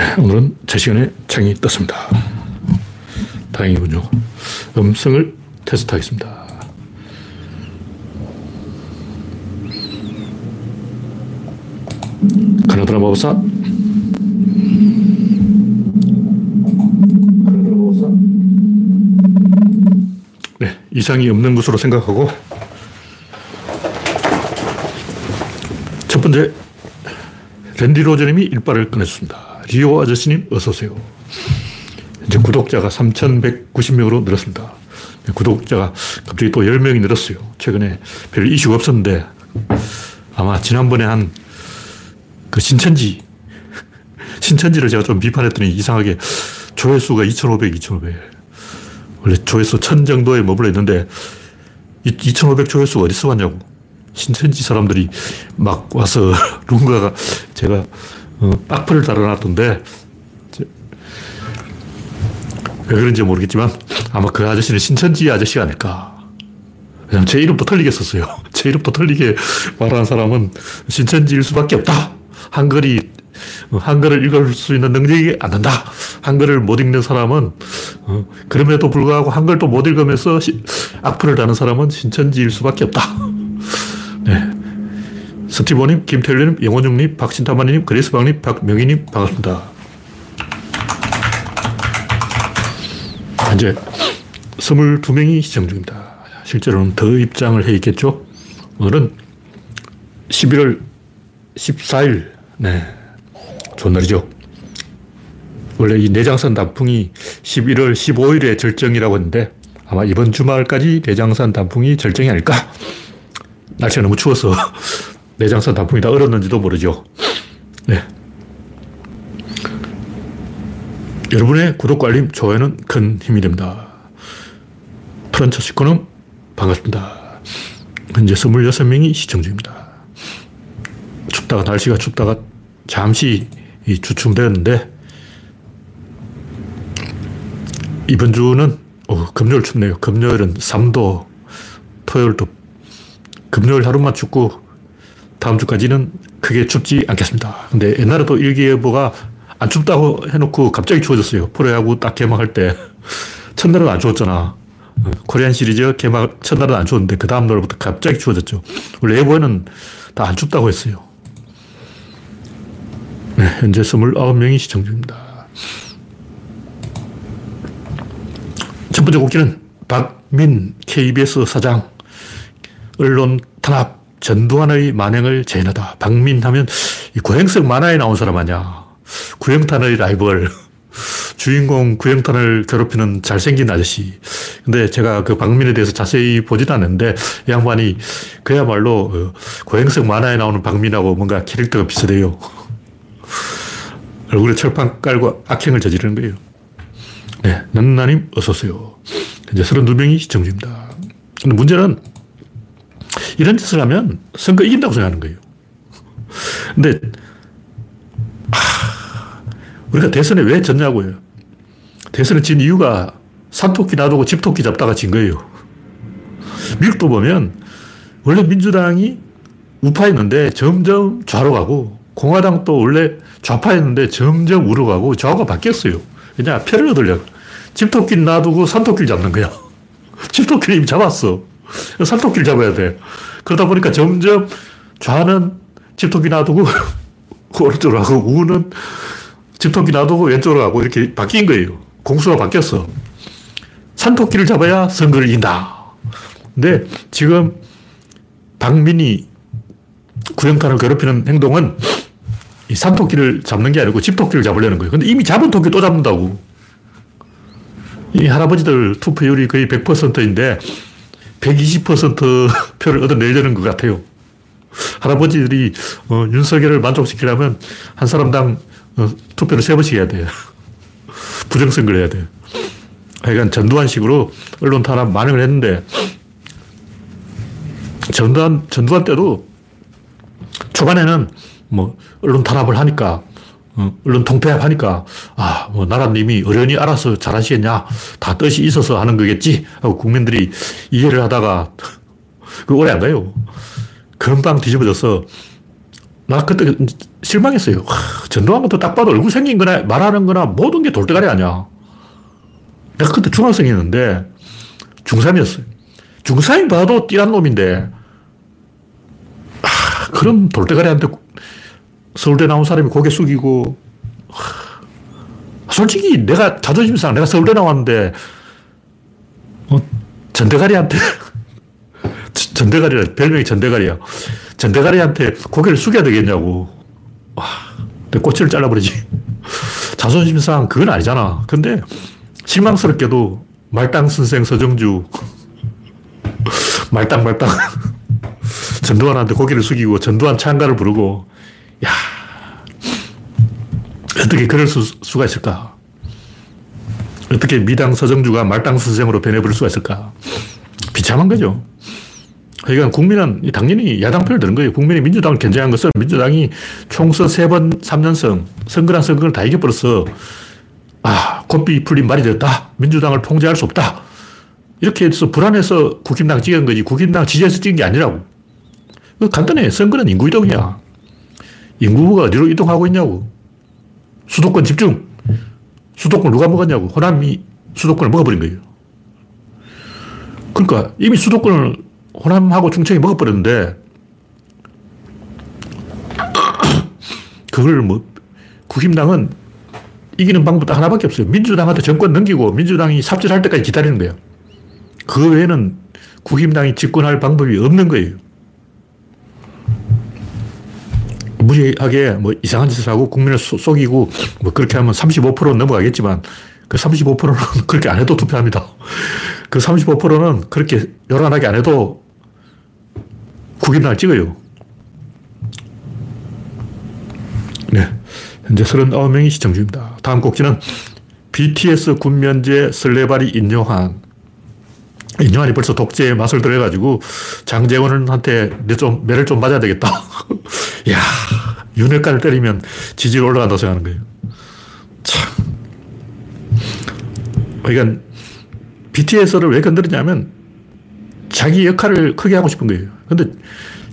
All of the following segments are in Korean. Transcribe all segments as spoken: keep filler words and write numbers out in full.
네, 오늘은 제 시간에 창이 떴습니다. 다행이군요. 음성을 테스트하겠습니다. 가나다라 마법사 네, 이상이 없는 것으로 생각하고 첫 번째 랜디 로저님이 일발을 꺼냈습니다. 리오 아저씨님 어서오세요. 이제 구독자가 삼천백구십 명으로 늘었습니다. 구독자가 갑자기 또 열 명이 늘었어요. 최근에 별 이슈가 없었는데 아마 지난번에 한 그 신천지 신천지를 제가 좀 비판했더니 이상하게 조회수가 이천오백, 이천오백 원래 조회수 천 정도에 머물러 있는데 이, 이천오백 조회수가 어디서 왔냐고 신천지 사람들이 막 와서 누군가가 제가 어, 악플을 달아놨던데 왜 그런지 모르겠지만 아마 그 아저씨는 신천지 아저씨가 아닐까. 왜냐면 제 이름도 틀리게 썼어요. 제 이름도 틀리게 말하는 사람은 신천지일 수밖에 없다. 한글이, 한글을 읽을 수 있는 능력이 안 된다. 한글을 못 읽는 사람은, 어, 그럼에도 불구하고 한글도 못 읽으면서 시, 악플을 다는 사람은 신천지일 수밖에 없다. 네. 스티브님, 김태일님, 영원중님, 박신타마님, 그레이스방님, 박명희님, 반갑습니다. 현재 스물두 명이 시청 중입니다. 실제로는 더 입장을 해 있겠죠. 오늘은 십일월 십사일, 네, 좋은 날이죠. 원래 이 내장산 단풍이 십일월 십오일에 절정이라고 했는데 아마 이번 주말까지 내장산 단풍이 절정이 아닐까. 날씨가 너무 추워서 내장산 단풍이 다 얼었는지도 모르죠. 네. 여러분의 구독과 알림, 좋아요는 큰 힘이 됩니다. 프란차 식구는 반갑습니다. 현재 스물여섯 명이 시청 중입니다. 춥다가, 날씨가 춥다가 잠시 주춤되었는데, 이번 주는, 어, 금요일 춥네요. 금요일은 삼 도, 토요일도, 금요일 하루만 춥고, 다음 주까지는 크게 춥지 않겠습니다. 근데 옛날에도 일기예보가 안 춥다고 해놓고 갑자기 추워졌어요. 프로야구 딱 개막할 때. 첫날은 안 추웠잖아. 코리안 시리즈 개막 첫날은 안 추웠는데 그 다음 날부터 갑자기 추워졌죠. 원래 예보에는 다 안 춥다고 했어요. 네, 현재 스물아홉 명이 시청 중입니다. 첫 번째 곡기는 박민 케이비에스 사장 언론 탄압 전두환의 만행을 재현하다. 박민 하면 이 고행성 만화에 나온 사람 아니야. 구형탄의 라이벌. 주인공 구형탄을 괴롭히는 잘생긴 아저씨. 근데 제가 그 박민에 대해서 자세히 보진 않는데 이 양반이 그야말로 고행성 만화에 나오는 박민하고 뭔가 캐릭터가 비슷해요. 얼굴에 철판 깔고 악행을 저지르는 거예요. 네, 난나님 어서오세요. 이제 서른두 명이 시청 중입니다. 근데 문제는 이런 짓을 하면 선거 이긴다고 생각하는 거예요. 근데 하, 우리가 대선에 왜 졌냐고요. 대선에 진 이유가 산토끼 놔두고 집토끼 잡다가 진 거예요. 미국도 보면 원래 민주당이 우파였는데 점점 좌로 가고 공화당도 원래 좌파였는데 점점 우로 가고 좌우가 바뀌었어요. 그냥 표를 얻으려고. 집토끼 놔두고 산토끼를 잡는 거야. 집토끼를 이미 잡았어. 산토끼를 잡아야 돼. 그러다 보니까 점점 좌는 집토끼 놔두고 오른쪽으로 가고 우는 집토끼 놔두고 왼쪽으로 가고 이렇게 바뀐 거예요. 공수가 바뀌었어. 산토끼를 잡아야 선거를 이긴다. 근데 지금 박민이 구형탄을 괴롭히는 행동은 이 산토끼를 잡는 게 아니고 집토끼를 잡으려는 거예요. 근데 이미 잡은 토끼 또 잡는다고. 이 할아버지들 투표율이 거의 백 퍼센트인데 백이십 퍼센트 표를 얻어내려는 것 같아요. 할아버지들이 어, 윤석열을 만족시키려면 한 사람당 어, 투표를 세 번씩 해야 돼요. 부정선거를 해야 돼요. 하여간 전두환식으로 언론 탄압 만행을 했는데 전두환, 전두환 때도 초반에는 뭐 언론 탄압을 하니까 어, 언론 통폐합하니까 아, 뭐 나라님이 어련히 알아서 잘하시겠냐, 다 뜻이 있어서 하는 거겠지 하고 국민들이 이해를 하다가 그 오래 안 가요. 금방 뒤집어져서 나 그때 실망했어요. 하, 전두환 것도 딱 봐도 얼굴 생긴 거나 말하는 거나 모든 게 돌대가리 아니야. 내가 그때 중학생이었는데 중삼이었어요. 중삼이 봐도 띠란 놈인데 하, 그런 돌대가리한테 서울대 나온 사람이 고개 숙이고 하, 솔직히 내가 자존심 상해. 내가 서울대 나왔는데 어, 전대가리한테 전대가리라 별명이 전대가리야. 전대가리한테 고개를 숙여야 되겠냐고. 와, 내 꼬치를 잘라버리지. 자존심 상 그건 아니잖아. 근데 실망스럽게도 말당 선생 서정주 말당 말당 전두환한테 고개를 숙이고 전두환 찬가를 부르고. 야, 어떻게 그럴 수, 수가 있을까? 어떻게 미당 서정주가 말당 선생으로 변해버릴 수가 있을까? 비참한 거죠. 그러니까 국민은 당연히 야당표를 드는 거예요. 국민이 민주당을 견제한 것은 민주당이 총선 세 번, 삼 년성, 선거란 선거를 다 이겨버려서 아, 고삐 풀린 말이 됐다. 민주당을 통제할 수 없다. 이렇게 해서 불안해서 국힘당 찍은 거지 국힘당 지지해서 찍은 게 아니라고. 간단해. 선거는 인구이동이야. 인구가 어디로 이동하고 있냐고. 수도권 집중. 수도권 누가 먹었냐고. 호남이 수도권을 먹어버린 거예요. 그러니까 이미 수도권을 호남하고 충청이 먹어버렸는데 그걸 뭐 국힘당은 이기는 방법 딱 하나밖에 없어요. 민주당한테 정권 넘기고 민주당이 삽질할 때까지 기다리는 거예요. 그 외에는 국힘당이 집권할 방법이 없는 거예요. 무리하게 뭐 이상한 짓을 하고 국민을 속이고 뭐 그렇게 하면 삼십오 퍼센트 넘어가겠지만 그 삼십오 퍼센트는 그렇게 안 해도 투표합니다. 그 삼십오 퍼센트는 그렇게 요란하게 안 해도 국힘당을 찍어요. 네. 현재 삼십구 명이 시청 중입니다. 다음 곡지는 비티에스 군면제 슬레바리 인 요한. 인 요한이 벌써 독재의 맛을 들여가지고 장제원한테 내 좀, 매를 좀 맞아야 되겠다. 이야, 윤핵관을 때리면 지지율 올라간다고 생각하는 거예요. 참. 그러니까 비티에스를 왜 건드리냐면 자기 역할을 크게 하고 싶은 거예요. 근데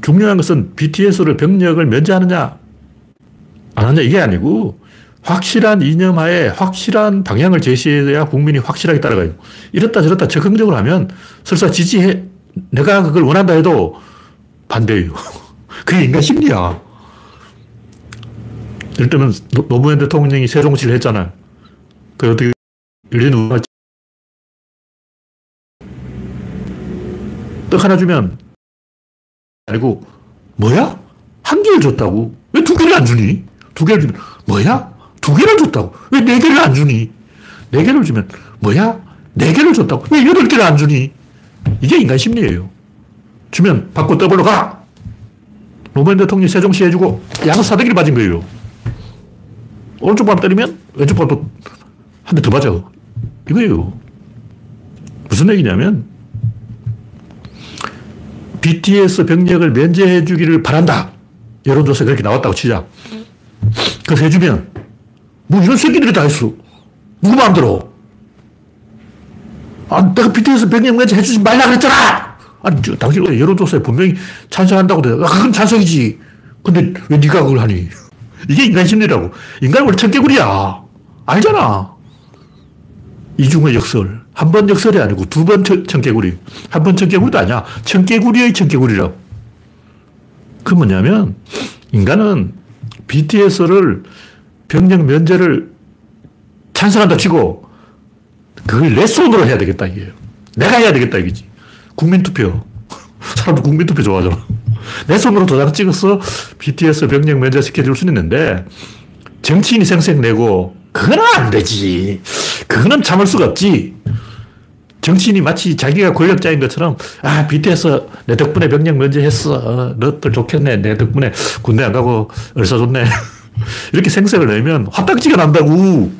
중요한 것은 비티에스를 병력을 면제하느냐 안 하느냐 이게 아니고 확실한 이념하에 확실한 방향을 제시해야 국민이 확실하게 따라가요. 이렇다 저렇다 적극적으로 하면 설사 지지해 내가 그걸 원한다 해도 반대예요. 그게 인간 심리야. 예를 들면 노무현 대통령이 세종시를 했잖아요. 그 어떻게 열린 우마 떡 하나 주면 아니고 뭐야? 한 개를 줬다고? 왜 두 개를 안 주니? 두 개를 주면 뭐야? 두 개를 줬다고? 왜 네 개를 안 주니? 네 개를 주면 뭐야? 네 개를 줬다고? 왜 여덟 개를 안 주니? 이게 인간 심리예요. 주면 받고 더블로 가! 노무현 대통령이 세종시 해주고 양은 사대기를 맞은 거예요. 오른쪽 밥 때리면 왼쪽 밥도 한 대 더 맞아. 이거예요. 무슨 얘기냐면 비티에스 병력을 면제해 주기를 바란다. 여론조사에 그렇게 나왔다고 치자. 그래서 해주면 뭐 이런 새끼들이 다 했어. 누구 마음대로. 아, 내가 비티에스 병력 면제해 주지 말라 그랬잖아. 아니 저, 당신 여론조사에 분명히 찬성한다고 돼. 아, 그건 찬성이지. 근데 왜 네가 그걸 하니. 이게 인간 심리라고. 인간은 원래 청개구리야. 알잖아. 이중의 역설. 한 번 역설이 아니고 두 번 청개구리. 한 번 청개구리도 아니야. 청개구리의 청개구리라고. 그 뭐냐면 인간은 비티에스를 병력 면제를 찬성한다 치고 그걸 내 손으로 해야 되겠다 이게요. 내가 해야 되겠다 이거지. 국민투표. 사람도 국민투표 좋아하잖아. 내 손으로 도장 찍어서 비티에스 병력 면제시켜줄 수는 있는데 정치인이 생색 내고 그건 안 되지. 그거는 참을 수가 없지. 정치인이 마치 자기가 권력자인 것처럼 아 비티에스 내 덕분에 병력 면제했어. 어, 너들 좋겠네. 내 덕분에 군대 안 가고 얼싸 좋네. 이렇게 생색을 내면 화딱지가 난다고.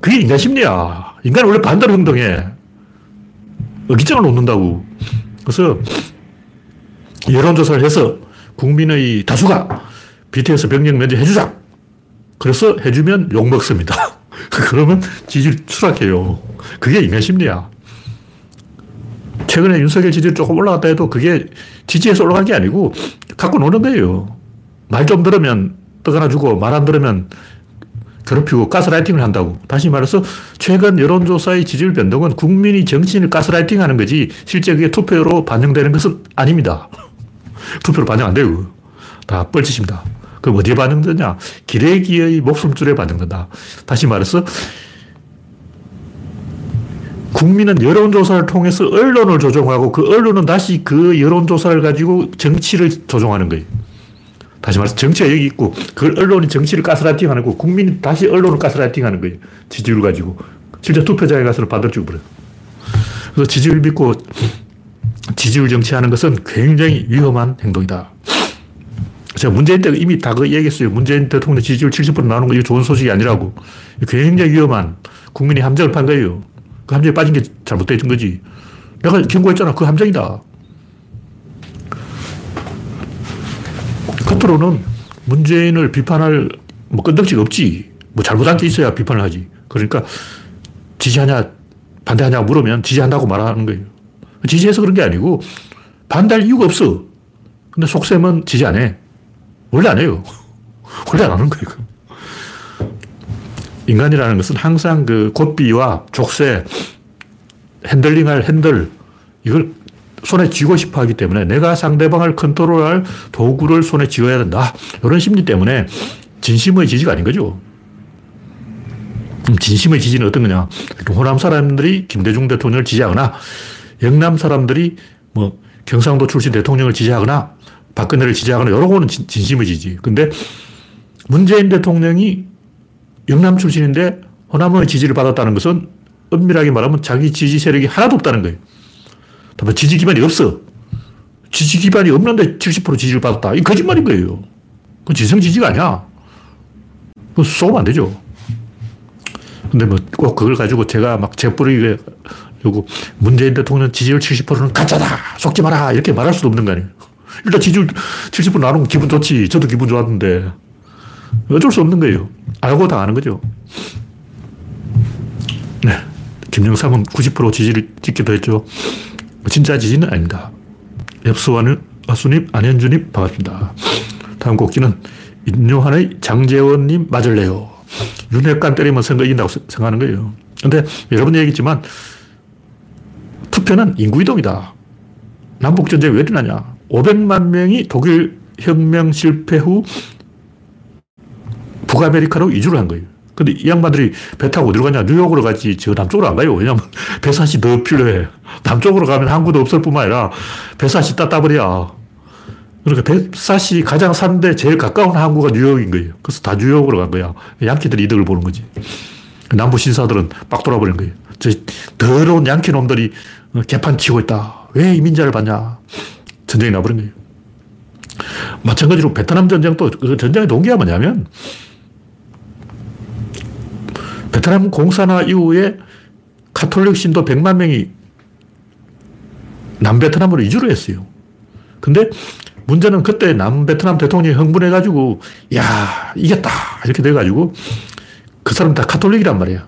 그게 인간 심리야. 인간은 원래 반대로 행동해. 어깃장을 놓는다고. 그래서 여론조사를 해서 국민의 다수가 비티에스 병력 면제해주자. 그래서 해주면 욕먹습니다. 그러면 지지율 추락해요. 그게 인간 심리야. 최근에 윤석열 지지율 조금 올라갔다 해도 그게 지지에서 올라간 게 아니고 갖고 노는 거예요. 말 좀 들으면 떠안아주고 말 안 들으면 괴롭히고 가스라이팅을 한다고. 다시 말해서 최근 여론조사의 지지율 변동은 국민이 정치인을 가스라이팅하는 거지 실제 그게 투표로 반영되는 것은 아닙니다. 투표로 반영 안 돼요. 다 뻘짓입니다. 그럼 어디에 반영되냐? 기레기의 목숨줄에 반영된다. 다시 말해서 국민은 여론조사를 통해서 언론을 조종하고 그 언론은 다시 그 여론조사를 가지고 정치를 조종하는 거예요. 다시 말해서 정치가 여기 있고 그걸 언론이 정치를 가스라이팅하는 거고 국민이 다시 언론을 가스라이팅하는 거예요. 지지율 가지고. 실제 투표장에 가서 받아주고 그래요. 그래서 지지율 믿고 지지율 정치하는 것은 굉장히 위험한 행동이다. 제가 문재인 때 이미 다 그 얘기했어요. 문재인 대통령 지지율 칠십 퍼센트 나오는 거 이거 좋은 소식이 아니라고. 굉장히 위험한 국민이 함정을 판 거예요. 그 함정에 빠진 게 잘못된 거지. 내가 경고했잖아. 그 함정이다. 겉으로는 문재인을 비판할 뭐 끈덕지가 없지. 뭐 잘못한 게 있어야 비판을 하지. 그러니까 지지하냐 반대하냐 물으면 지지한다고 말하는 거예요. 지지해서 그런 게 아니고 반대할 이유가 없어. 근데 속셈은 지지 안 해. 원래 안 해요. 원래 안 하는 거예요. 인간이라는 것은 항상 그 곱비와 족쇄, 핸들링할 핸들, 이걸 손에 쥐고 싶어 하기 때문에 내가 상대방을 컨트롤할 도구를 손에 쥐어야 된다. 이런 심리 때문에 진심의 지지가 아닌 거죠. 진심의 지지는 어떤 거냐. 호남 사람들이 김대중 대통령을 지지하거나 영남 사람들이 뭐 경상도 출신 대통령을 지지하거나 박근혜를 지지하거나 이런 거는 진, 진심의 지지. 근데 문재인 대통령이 영남 출신인데 호남의 지지를 받았다는 것은 엄밀하게 말하면 자기 지지 세력이 하나도 없다는 거예요. 다만 지지 기반이 없어. 지지 기반이 없는데 칠십 퍼센트 지지를 받았다. 이 거짓말인 거예요. 그건 진성 지지가 아니야. 그건 쏘면 안 되죠. 근데 뭐 꼭 그걸 가지고 제가 막 재뿌리려고 문재인 대통령 지지율 칠십 퍼센트는 가짜다. 속지 마라. 이렇게 말할 수도 없는 거 아니에요. 일단 지지율 칠십 퍼센트 나누면 기분 좋지. 저도 기분 좋았는데. 어쩔 수 없는 거예요. 알고 당하는 거죠. 네. 김영삼은 구십 퍼센트 지지를 찍기도 했죠. 진짜 지지는 아닙니다. 엽수와는 아수님, 안현주님 반갑습니다. 다음 곡기는 인요한의 장재원님 맞을래요. 윤핵관 때리면 선거 이긴다고 생각하는 거예요. 근데 여러분 얘기했지만 투표는 인구이동이다. 남북전쟁이 왜 일어나냐. 오백만 명이 독일 혁명 실패 후 북아메리카로 이주를 한 거예요. 근데 이 양반들이 배 타고 어디로 가냐? 뉴욕으로 가지, 저 남쪽으로 안 가요. 왜냐면 배사시 더 필요해. 남쪽으로 가면 항구도 없을 뿐만 아니라 배사시 따따버려. 그러니까 배사시 가장 산데 제일 가까운 항구가 뉴욕인 거예요. 그래서 다 뉴욕으로 간 거야. 양키들이 이득을 보는 거지. 남부 신사들은 빡 돌아버린 거예요. 저 더러운 양키 놈들이 개판 치고 있다. 왜 이민자를 받냐? 전쟁이 나버린 거예요. 마찬가지로 베트남 전쟁도 그 전쟁의 동기가 뭐냐면 베트남 공산화 이후에 가톨릭 신도 백만 명이 남베트남으로 이주를 했어요. 근데 문제는 그때 남베트남 대통령이 흥분해가지고 야 이겼다 이렇게 돼가지고 그 사람 다 가톨릭이란 말이야.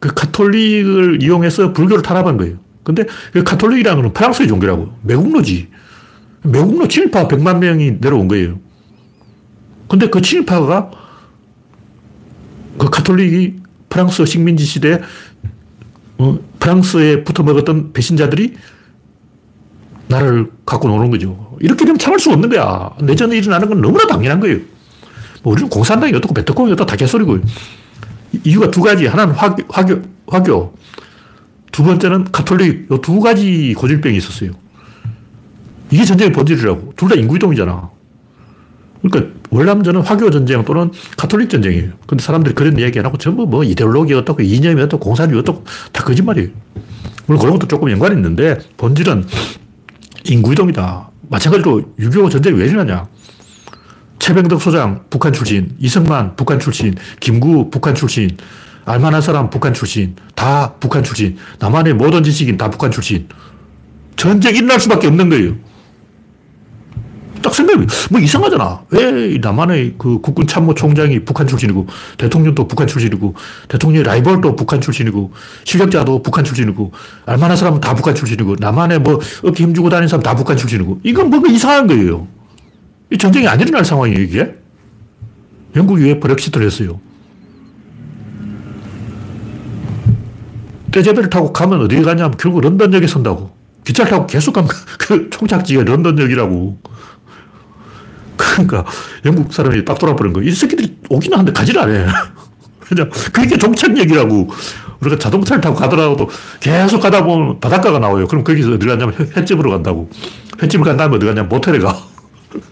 그 가톨릭을 이용해서 불교를 탄압한 거예요. 근데 그 가톨릭이라는 건 프랑스의 종교라고. 매국노지. 매국노 친일파 백만 명이 내려온 거예요. 근데 그 친일파가 그 가톨릭이 프랑스 식민지 시대에 어, 프랑스에 붙어먹었던 배신자들이 나를 갖고 노는 거죠. 이렇게 되면 참을 수 없는 거야. 내전이 일어나는 건 너무나 당연한 거예요. 뭐 우리는 공산당이 어떻고 베트콩이 어떻고 다 개소리고요. 이유가 두 가지. 하나는 화, 화교, 화교, 두 번째는 가톨릭. 이 두 가지 고질병이 있었어요. 이게 전쟁의 본질이라고. 둘 다 인구이동이잖아. 그러니까 월남전은 화교 전쟁 또는 가톨릭 전쟁이에요. 근데 사람들이 그런 이야기 안 하고 전부 뭐 이데올로기 어떻고 이념이 어떻고 공산주의 어떻고 다 거짓말이에요. 물론 그런 것도 조금 연관이 있는데 본질은 인구이동이다. 마찬가지로 유교 전쟁이 왜 일어나냐. 최병덕 소장 북한 출신, 이승만 북한 출신, 김구 북한 출신, 알만한 사람 북한 출신, 다 북한 출신, 남한의 모든 지식인 다 북한 출신. 전쟁이 일어날 수밖에 없는 거예요. 딱 생각해보면 뭐 이상하잖아. 왜 남한의 그 국군 참모총장이 북한 출신이고 대통령도 북한 출신이고 대통령의 라이벌도 북한 출신이고 실력자도 북한 출신이고 알만한 사람은 다 북한 출신이고 남한에 뭐 어깨 힘주고 다니는 사람 다 북한 출신이고 이건 뭔가 이상한 거예요. 이 전쟁이 안 일어날 상황이에요, 이게. 영국이 왜 브렉시트를 했어요? 떼제배를 타고 가면 어디에 가냐면 결국 런던역에 선다고. 기차를 타고 계속 가면 그 총착지가 런던역이라고. 그러니까 영국 사람이 딱 돌아버린 거예요. 이 새끼들이 오기는 한데 가지를 안 해. 그냥 그게 종착역이라고. 우리가 자동차를 타고 가더라도 계속 가다 보면 바닷가가 나와요. 그럼 거기서 어디 가냐면 횟집으로 간다고. 횟집을 간 다음에 어디 가냐면 모텔에 가.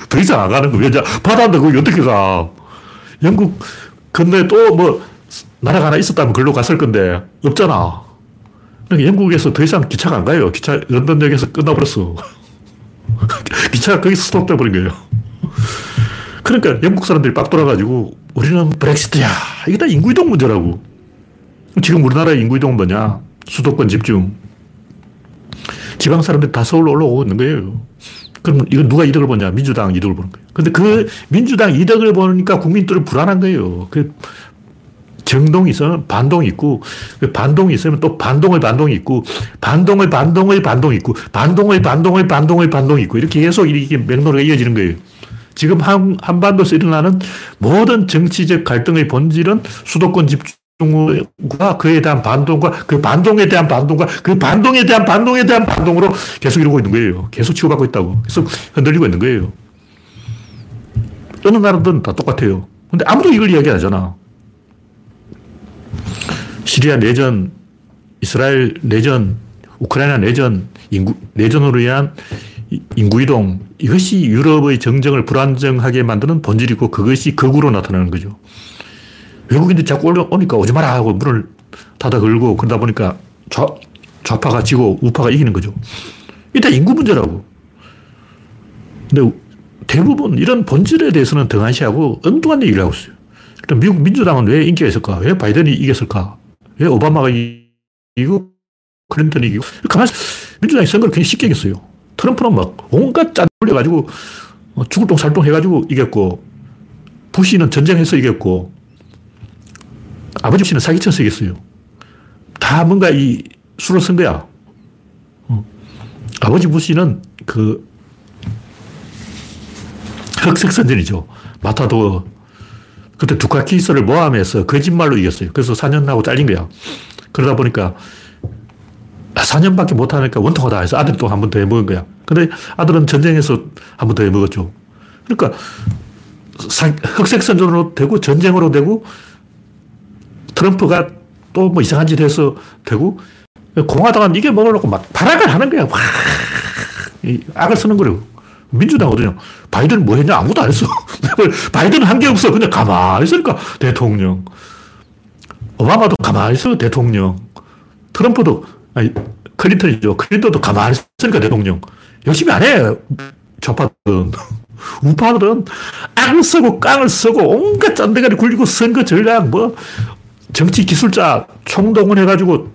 더 이상 안 가는 거예요. 바다인데 거기 어떻게 가. 영국 근데 또 뭐 나라가 하나 있었다면 글로 갔을 건데 없잖아. 그러니까 영국에서 더 이상 기차가 안 가요. 기차 런던역에서 끝나버렸어. 기차가 거기서 스톱돼 버린 거예요. 그러니까 영국 사람들이 빡 돌아가지고 우리는 브렉시트야. 이게 다 인구이동 문제라고. 지금 우리나라의 인구이동은 뭐냐? 수도권 집중. 지방 사람들이 다 서울로 올라오고 있는 거예요. 그럼 이건 누가 이득을 보냐? 민주당 이득을 보는 거예요. 근데 그 민주당 이득을 보니까 국민들은 불안한 거예요. 그 정동이 있으면 반동이 있고, 그 반동이 있으면 또 반동의 반동이 있고, 반동의 반동의 반동이 있고, 반동의 반동의 반동의 반동이 있고, 이렇게 계속 이렇게 맥락이 이어지는 거예요. 지금 한, 한반도에서 일어나는 모든 정치적 갈등의 본질은 수도권 집중과 그에 대한 반동과 그 반동에 대한 반동과 그 반동에 대한 반동에 대한 반동으로 계속 이루고 있는 거예요. 계속 치고받고 있다고. 계속 흔들리고 있는 거예요. 어느 나라든 다 똑같아요. 근데 아무도 이걸 이야기 안 하잖아. 시리아 내전, 이스라엘 내전, 우크라이나 내전, 인구, 내전으로 인한 인구이동, 이것이 유럽의 정정을 불안정하게 만드는 본질이고 그것이 극으로 나타나는 거죠. 외국인들이 자꾸 오니까 오지 마라 하고 문을 닫아 걸고 그러다 보니까 좌, 좌파가 지고 우파가 이기는 거죠. 이게 다 인구 문제라고. 근데 대부분 이런 본질에 대해서는 등한시하고 엉뚱한 얘기를 하고 있어요. 일단 미국 민주당은 왜 인기가 있을까? 왜 바이든이 이겼을까? 왜 오바마가 이기고 클린턴이 이기고? 가만히 민주당이 선거를 굉장히 쉽게 이겼어요. 트럼프는 막 온갖 짠 올려가지고 죽을 똥 살똥 해가지고 이겼고, 부시는 전쟁해서 이겼고, 아버지 부시는 사기쳐서 이겼어요. 다 뭔가 이 수를 쓴 거야. 어. 아버지 부시는 그 흑색선전이죠. 마타도어. 그때 두카키스를 모함해서 거짓말로 이겼어요. 그래서 사 년 나고 잘린 거야. 그러다 보니까 사 년밖에 못하니까 원통하다 해서 아들이 또 한 번 더 해먹은 거야. 근데 아들은 전쟁에서 한 번 더 해먹었죠. 그러니까 흑색선전으로 되고 전쟁으로 되고 트럼프가 또 뭐 이상한 짓 해서 되고 공화당은 이게 먹으려고 막 발악을 하는 거야. 막 악을 쓰는 거라고. 민주당은 어떠냐? 바이든 뭐 했냐? 아무것도 안 했어. 바이든은 한 게 없어. 그냥 가만히 있으니까 대통령. 오바마도 가만히 있어. 대통령. 트럼프도 아니, 클린턴이죠. 클린턴도 가만히 있으니까 대통령. 열심히 안 해. 좌파든. 우파든 악을 쓰고 깡을 쓰고 온갖 짠대가리 굴리고 선거 전략 뭐 정치 기술자 총동원 해가지고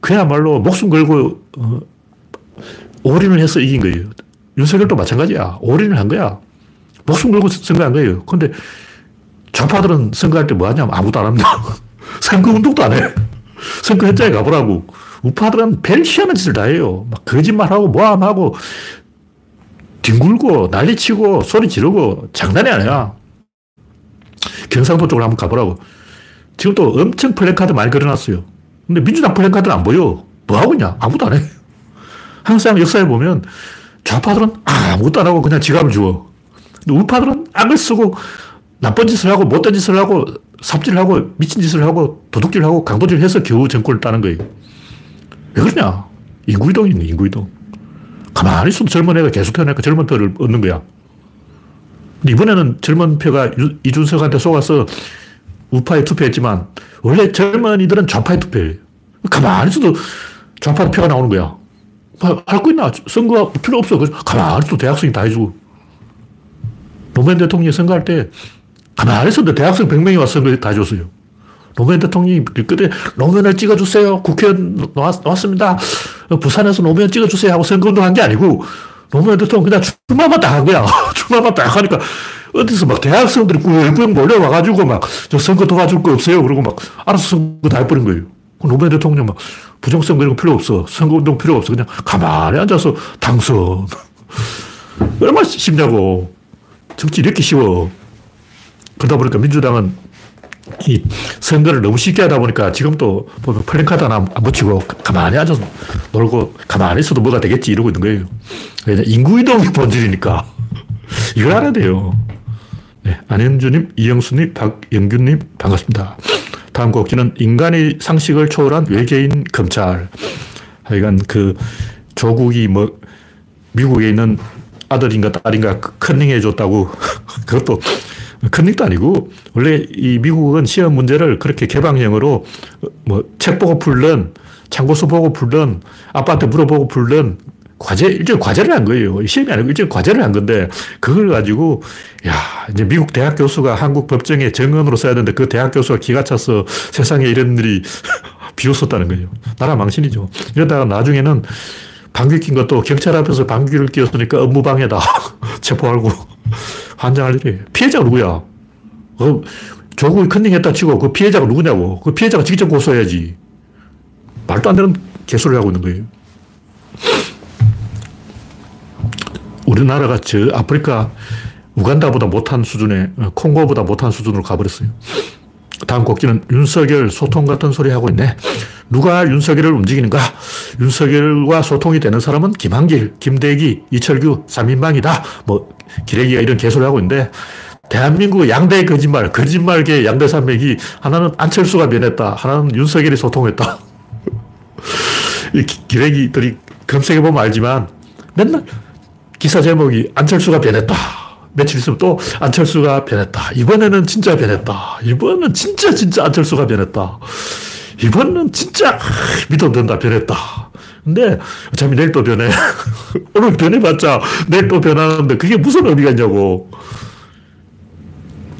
그야말로 목숨 걸고 어, 올인을 해서 이긴 거예요. 윤석열도 마찬가지야. 올인을 한 거야. 목숨 걸고 선거한 거예요. 근데 좌파들은 선거할 때 뭐 하냐면 아무도 안 합니다. 선거 운동도 안 해. 선거 현장에 가보라고. 우파들은 별 희한한 짓을 다 해요. 막 거짓말하고 모함하고 뒹굴고 난리치고 소리 지르고 장난이 아니야. 경상도 쪽으로 한번 가보라고. 지금 또 엄청 플랜카드 많이 걸어놨어요. 근데 민주당 플랜카드는 안 보여. 뭐 하고 있냐? 아무도 안 해. 항상 역사에 보면 좌파들은 아무것도 안 하고 그냥 지갑을 주워. 근데 우파들은 악을 쓰고 나쁜 짓을 하고 못된 짓을 하고 삽질을 하고 미친 짓을 하고 도둑질을 하고 강도질을 해서 겨우 정권을 따는 거예요. 왜 그러냐? 인구이동이네, 인구이동. 가만히 있어도 젊은 애가 계속 태어나니까 젊은 표를 얻는 거야. 근데 이번에는 젊은 표가 유, 이준석한테 속아서 우파에 투표했지만 원래 젊은이들은 좌파에 투표해요. 가만히 있어도 좌파 표가 나오는 거야. 할 거 있나? 선거 필요 없어. 가만히 있어도 대학생이 다 해주고. 노무현 대통령이 선거할 때 가만히 있어도 대학생 백 명이 와서 선거 다 해줬어요. 노무현 대통령이 그때 노무현을 찍어주세요. 국회의원 나왔습니다. 부산에서 노무현 찍어주세요 하고 선거운동 한 게 아니고 노무현 대통령 그냥 출마만 딱 한 거야. 출마만 딱 하니까 어디서 막 대학생들이 꾸역꾸역 몰려와가지고 막 저 선거 도와줄 거 없어요. 그러고 막 알아서 선거 다 해버린 거예요. 노무현 대통령 막 부정선거 이런 거 필요 없어. 선거운동 필요 없어. 그냥 가만히 앉아서 당선. 얼마나 쉽냐고. 정치 이렇게 쉬워. 그러다 보니까 민주당은 이 선거를 너무 쉽게 하다 보니까 지금도 보면 플랜카드 하나 안 붙이고 가만히 앉아서 놀고 가만히 있어도 뭐가 되겠지 이러고 있는 거예요. 왜냐면 인구이동이 본질이니까. 이걸 알아야 돼요. 네, 안현주님, 이영수님, 박영규님 반갑습니다. 다음 곡지는 인간의 상식을 초월한 외계인 검찰. 하여간 그 조국이 뭐 미국에 있는 아들인가 딸인가 컨닝해 줬다고. 그것도 컨닝도 아니고 원래 이 미국은 시험 문제를 그렇게 개방형으로 뭐 책 보고 풀든 참고서 보고 풀든 아빠한테 물어보고 풀든 과제, 일종의 과제를 한 거예요. 시험이 아니고 일종의 과제를 한 건데, 그걸 가지고, 야, 이제 미국 대학 교수가 한국 법정에 정언으로 써야 되는데, 그 대학 교수가 기가 차서 세상에 이런 일이 비웃었다는 거예요. 나라 망신이죠. 이러다가 나중에는 방귀 낀 것도 경찰 앞에서 방귀를 뀌었으니까 업무방해다. 체포하고 환장할 일이에요. 피해자가 누구야? 그 조국이 컨닝했다 치고 그 피해자가 누구냐고. 그 피해자가 직접 고소해야지. 말도 안 되는 개소리를 하고 있는 거예요. 우리나라가 저 아프리카 우간다보다 못한 수준에 콩고보다 못한 수준으로 가버렸어요. 다음 곡지는 윤석열 소통 같은 소리 하고 있네. 누가 윤석열을 움직이는가? 윤석열과 소통이 되는 사람은 김한길, 김대기, 이철규, 삼인방이다. 뭐 기레기가 이런 개소리 하고 있는데 대한민국 양대 거짓말, 거짓말계 양대 산맥이 하나는 안철수가 변했다. 하나는 윤석열이 소통했다. 이 기레기들이 검색해보면 알지만 맨날 기사 제목이 안철수가 변했다. 며칠 있으면 또 안철수가 변했다. 이번에는 진짜 변했다. 이번은 진짜 진짜 안철수가 변했다. 이번은 진짜 믿어도 된다. 변했다. 근데 어차피 내일 또 변해. 오늘 변해봤자 내일 또 변하는데 그게 무슨 의미가 있냐고.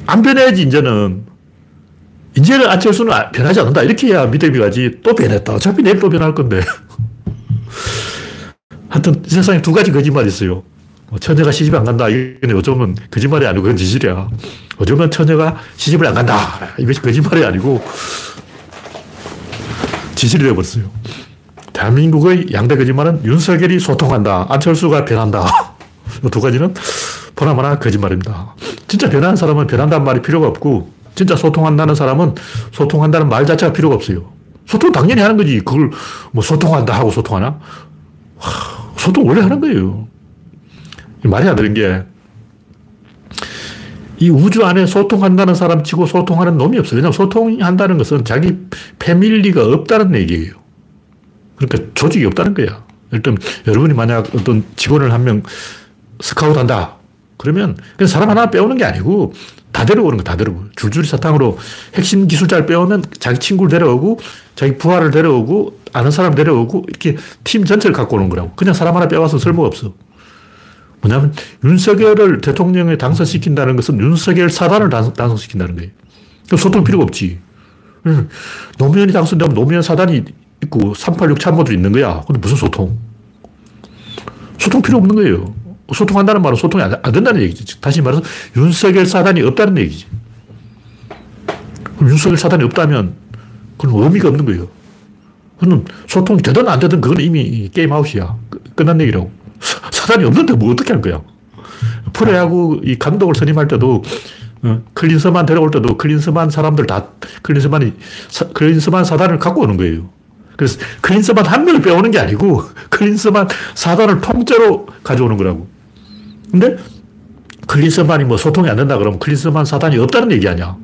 안 변해야지 이제는. 이제는 안철수는 변하지 않는다. 이렇게 해야 믿음이 가지. 또 변했다. 어차피 내일 또 변할 건데. 하여튼 세상에 두 가지 거짓말이 있어요. 처녀가 시집을 안 간다. 이건 요즘은 거짓말이 아니고 그건 진실이야. 요즘은 처녀가 시집을 안 간다. 이것이 거짓말이 아니고 진실이 되어버렸어요. 대한민국의 양대 거짓말은 윤석열이 소통한다. 안철수가 변한다. 두 가지는 보나마나 거짓말입니다. 진짜 변하는 사람은 변한다는 말이 필요가 없고 진짜 소통한다는 사람은 소통한다는 말 자체가 필요가 없어요. 소통 당연히 하는 거지. 그걸 뭐 소통한다 하고 소통하나? 와, 소통 원래 하는 거예요. 말이 안 되는 게 이 우주 안에 소통한다는 사람 치고 소통하는 놈이 없어요. 왜냐하면 소통한다는 것은 자기 패밀리가 없다는 얘기예요. 그러니까 조직이 없다는 거야. 일단 여러분이 만약 어떤 직원을 한 명 스카웃한다. 그러면 그냥 사람 하나 빼오는 게 아니고 다 데려오는 거 다 데려오고 줄줄이 사탕으로 핵심 기술자를 빼오면 자기 친구를 데려오고 자기 부하를 데려오고 아는 사람 데려오고 이렇게 팀 전체를 갖고 오는 거라고. 그냥 사람 하나 빼와서 쓸모가 없어. 뭐냐면 윤석열을 대통령에 당선시킨다는 것은 윤석열 사단을 당선시킨다는 거예요. 그럼 소통 필요가 없지. 노무현이 당선되면 노무현 사단이 있고 삼팔육 참모들이 있는 거야. 근데 무슨 소통? 소통 필요 없는 거예요. 소통한다는 말은 소통이 안 된다는 얘기지. 다시 말해서 윤석열 사단이 없다는 얘기지. 그럼 윤석열 사단이 없다면 그건 의미가 없는 거예요. 그건 소통이 되든 안 되든 그건 이미 게임 아웃이야. 끝난 얘기라고. 사단이 없는데 뭐 어떻게 할 거야. 프로야구 이 감독을 선임할 때도 어, 클린스만 데려올 때도 클린스만 사람들 다 클린스만이 사, 클린스만 사단을 갖고 오는 거예요. 그래서 클린스만 한 명을 빼오는 게 아니고 클린스만 사단을 통째로 가져오는 거라고. 근데 클린스만이 뭐 소통이 안 된다 그러면 클린스만 사단이 없다는 얘기 아니야.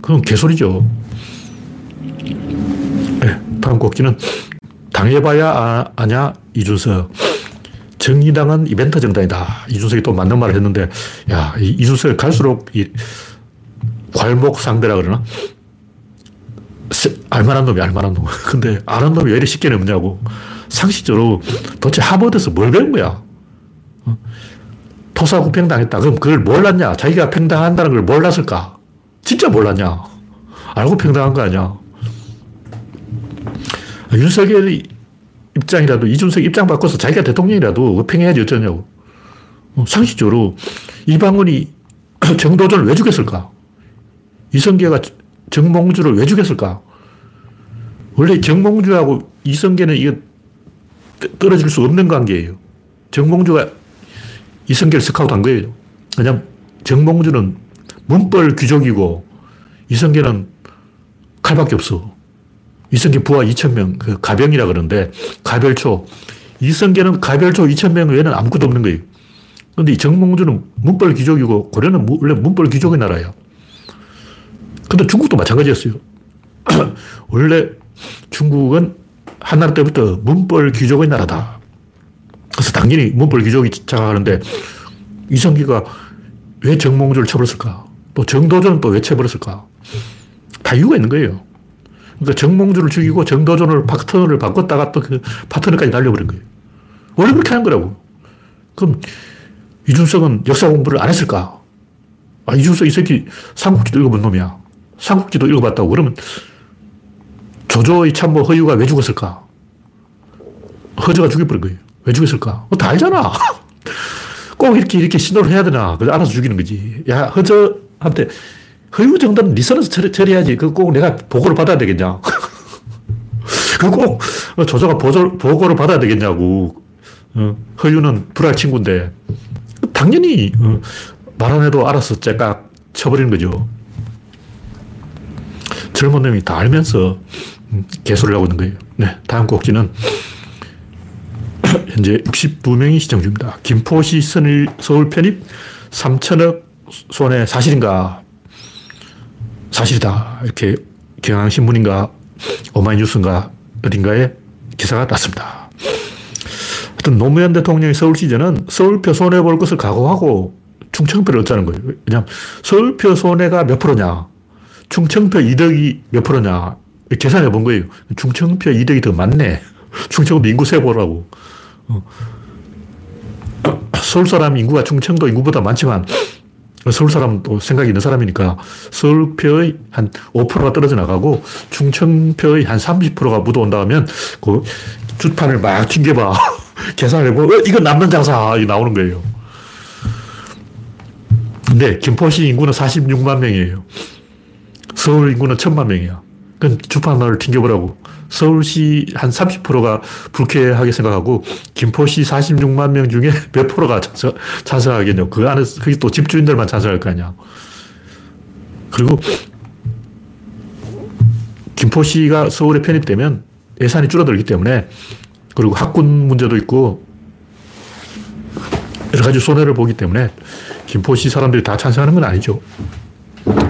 그건 개소리죠. 네, 다음 곡지는 당해봐야 아, 아냐 이준석. 정의당은 이벤트 정당이다. 이준석이 또 맞는 말을 했는데 야 이준석이 갈수록 이 괄목 상대라 그러나? 알만한 놈이 알만한 놈. 근데 아는 놈이 왜 이리 쉽게 넘냐고. 상식적으로 도대체 하버드에서 뭘 배운 거야? 토사구 팽당했다. 그럼 그걸 몰랐냐? 자기가 팽당한다는 걸 몰랐을까? 진짜 몰랐냐? 알고 팽당한 거 아니야? 윤석열이 입장이라도 이준석 입장 바꿔서 자기가 대통령이라도 팽해야지 어쩌냐고. 상식적으로 이방원이 정도전을 왜 죽였을까? 이성계가 정몽주를 왜 죽였을까? 원래 정몽주하고 이성계는 이거 떨어질 수 없는 관계예요. 정몽주가 이성계를 스카웃한 거예요. 그냥 정봉주는 문벌 귀족이고 이성계는 칼밖에 없어. 이성계 부하 이천 명, 그 가병이라 그러는데 가별초. 이성계는 가별초 이천 명 외에는 아무것도 없는 거예요. 그런데 정봉주는 문벌 귀족이고 고려는 원래 문벌 귀족의 나라예요. 근데 중국도 마찬가지였어요. 원래 중국은 한나라 때부터 문벌 귀족의 나라다. 그래서 당연히 문벌 귀족이 장악하는데 이성계가 왜 정몽주를 쳐버렸을까? 또 정도전은 또 왜 쳐버렸을까? 다 이유가 있는 거예요. 그러니까 정몽주를 죽이고 정도전을 파트너를 바꿨다가 또 그 파트너까지 날려버린 거예요. 원래 그렇게 하는 거라고. 그럼 이준석은 역사 공부를 안 했을까? 아, 이준석 이 새끼 삼국지도 읽어본 놈이야. 삼국지도 읽어봤다고. 그러면 조조의 참모 허유가 왜 죽었을까? 허저가 죽여버린 거예요. 왜 죽였을까? 뭐 다 알잖아. 꼭 이렇게 이렇게 신호를 해야 되나? 그래서 알아서 죽이는 거지. 야, 허저한테 허유 정도는 네 선에서 처리, 처리해야지. 그거 꼭 내가 보고를 받아야 되겠냐? 그거 꼭 조조가 보조, 보고를 받아야 되겠냐고. 어, 허유는 불알 친구인데 당연히 어, 말 안 해도 알아서 째깍 쳐버리는 거죠. 젊은 놈이 다 알면서 개소리를 하고 있는 거예요. 네, 다음 곡지는 현재 육십이 명이 시청 중입니다. 김포시 서울 편입 삼천억 손해 사실인가? 사실이다. 이렇게 경향신문인가 오마이뉴스인가 어딘가에 기사가 났습니다. 하여튼 노무현 대통령의 서울 시절은 서울표 손해볼 것을 각오하고 충청표를 얻자는 거예요. 왜냐하면 서울표 손해가 몇 프로냐? 충청표 이득이 몇 프로냐? 계산해 본 거예요. 충청표 이득이 더 많네. 충청도 인구 세보라고. 어. 서울 사람 인구가 충청도 인구보다 많지만 서울 사람은 또 생각이 있는 사람이니까 서울표의 한 오 퍼센트가 떨어져 나가고 충청표의 한 삼십 퍼센트가 묻어온다 하면 그 주판을 막 튕겨봐. 계산해 보면 어, 이건 남는 장사 나오는 거예요. 근데 김포시 인구는 사십육만 명이에요. 서울 인구는 천만 명이야. 그건 주판을 튕겨보라고. 서울시 한 삼십 퍼센트가 불쾌하게 생각하고 김포시 사십육만 명 중에 몇 프로가 찬성, 찬성하겠냐고. 그 안에서 거기 또 집주인들만 찬성할 거 아니야. 그리고 김포시가 서울에 편입되면 예산이 줄어들기 때문에 그리고 학군 문제도 있고 여러 가지 손해를 보기 때문에 김포시 사람들이 다 찬성하는 건 아니죠.